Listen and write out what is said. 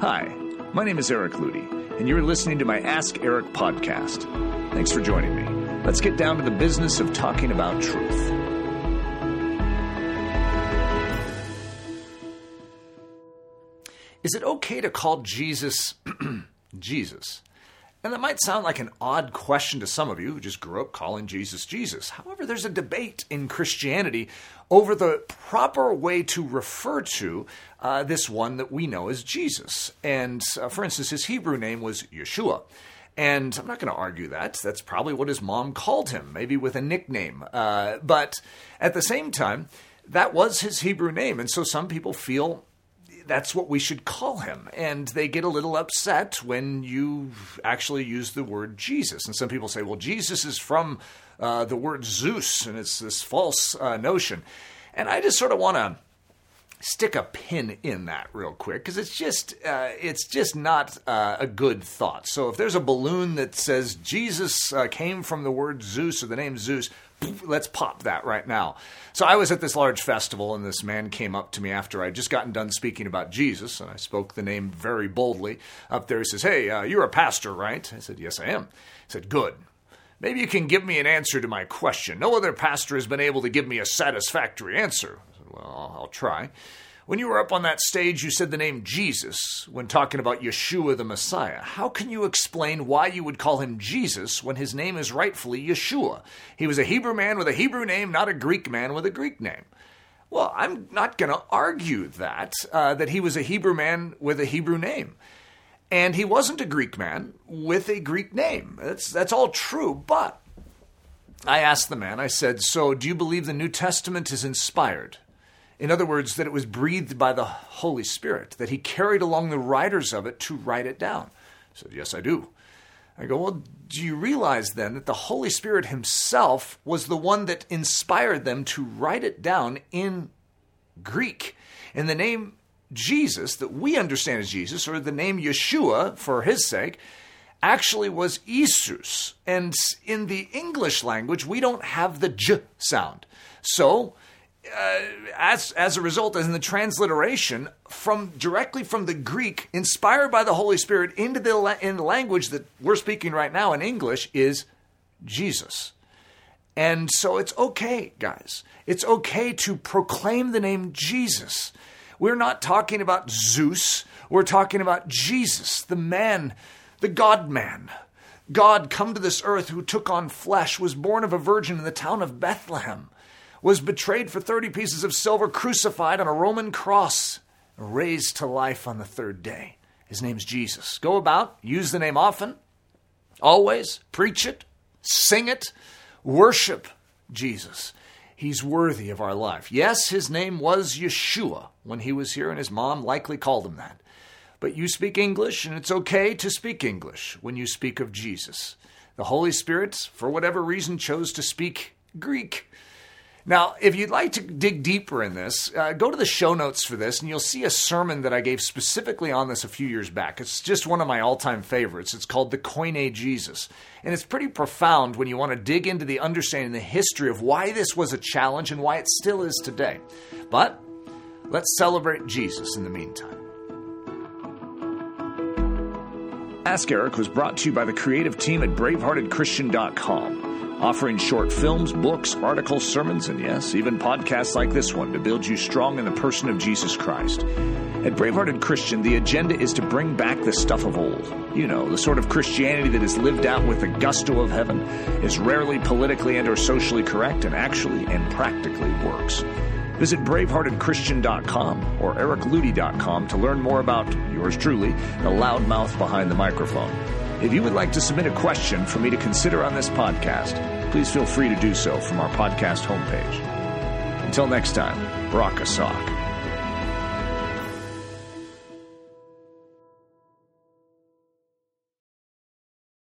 Hi, my name is Eric Ludy, and you're listening to my Ask Eric podcast. Thanks for joining me. Let's get down to the business of talking about truth. Is it okay to call Jesus, Jesus? And that might sound like an odd question to some of you who just grew up calling Jesus, Jesus. However, there's a debate in Christianity over the proper way to refer to this one that we know as Jesus. And for instance, his Hebrew name was Yeshua. And I'm not going to argue that. That's probably what his mom called him, maybe with a nickname. But at the same time, that was his Hebrew name. And so some people feel that's what we should call him. And they get a little upset when you actually use the word Jesus. And some people say, well, Jesus is from the word Zeus, and it's this false notion. And I just sort of want to stick a pin in that real quick, because it's just not a good thought. So if there's a balloon that says Jesus came from the word Zeus or the name Zeus, let's pop that right now. So I was at this large festival, and this man came up to me after I'd just gotten done speaking about Jesus, and I spoke the name very boldly up there. He says, hey, you're a pastor, right? I said, yes, I am. He said, good. Maybe you can give me an answer to my question. No other pastor has been able to give me a satisfactory answer. I said, well, I'll try. When you were up on that stage, you said the name Jesus when talking about Yeshua the Messiah. How can you explain why you would call him Jesus when his name is rightfully Yeshua? He was a Hebrew man with a Hebrew name, not a Greek man with a Greek name. Well, I'm not going to argue that he was a Hebrew man with a Hebrew name. And he wasn't a Greek man with a Greek name. That's all true, but I asked the man, I said, so do you believe the New Testament is inspired? In other words, that it was breathed by the Holy Spirit, that he carried along the writers of it to write it down. I said, yes, I do. I go, well, do you realize then that the Holy Spirit himself was the one that inspired them to write it down in Greek? And the name Jesus, that we understand as Jesus, or the name Yeshua, for his sake, actually was Iesus. And in the English language, we don't have the J sound. So as a result, as in the transliteration directly from the Greek, inspired by the Holy Spirit into the language that we're speaking right now in English, is Jesus. And so it's okay, guys. It's okay to proclaim the name Jesus. We're not talking about Zeus. We're talking about Jesus, the man, the God-man. God come to this earth, who took on flesh, was born of a virgin in the town of Bethlehem, was betrayed for 30 pieces of silver, crucified on a Roman cross, and raised to life on the third day. His name's Jesus. Go about, use the name often, always, preach it, sing it, worship Jesus. He's worthy of our life. Yes, his name was Yeshua when he was here, and his mom likely called him that. But you speak English, and it's okay to speak English when you speak of Jesus. The Holy Spirit, for whatever reason, chose to speak Greek. Now, if you'd like to dig deeper in this, go to the show notes for this, and you'll see a sermon that I gave specifically on this a few years back. It's just one of my all-time favorites. It's called the Koine Jesus, and it's pretty profound when you want to dig into the understanding, the history of why this was a challenge and why it still is today. But let's celebrate Jesus in the meantime. Ask Eric was brought to you by the creative team at BraveHeartedChristian.com. offering short films, books, articles, sermons, and yes, even podcasts like this one to build you strong in the person of Jesus Christ. At Bravehearted Christian, the agenda is to bring back the stuff of old. You know, the sort of Christianity that is lived out with the gusto of heaven, is rarely politically and or socially correct, and actually and practically works. Visit BraveHeartedChristian.com or EricLudy.com to learn more about yours truly, the loudmouth behind the microphone. If you would like to submit a question for me to consider on this podcast, please feel free to do so from our podcast homepage. Until next time, Brock a sock.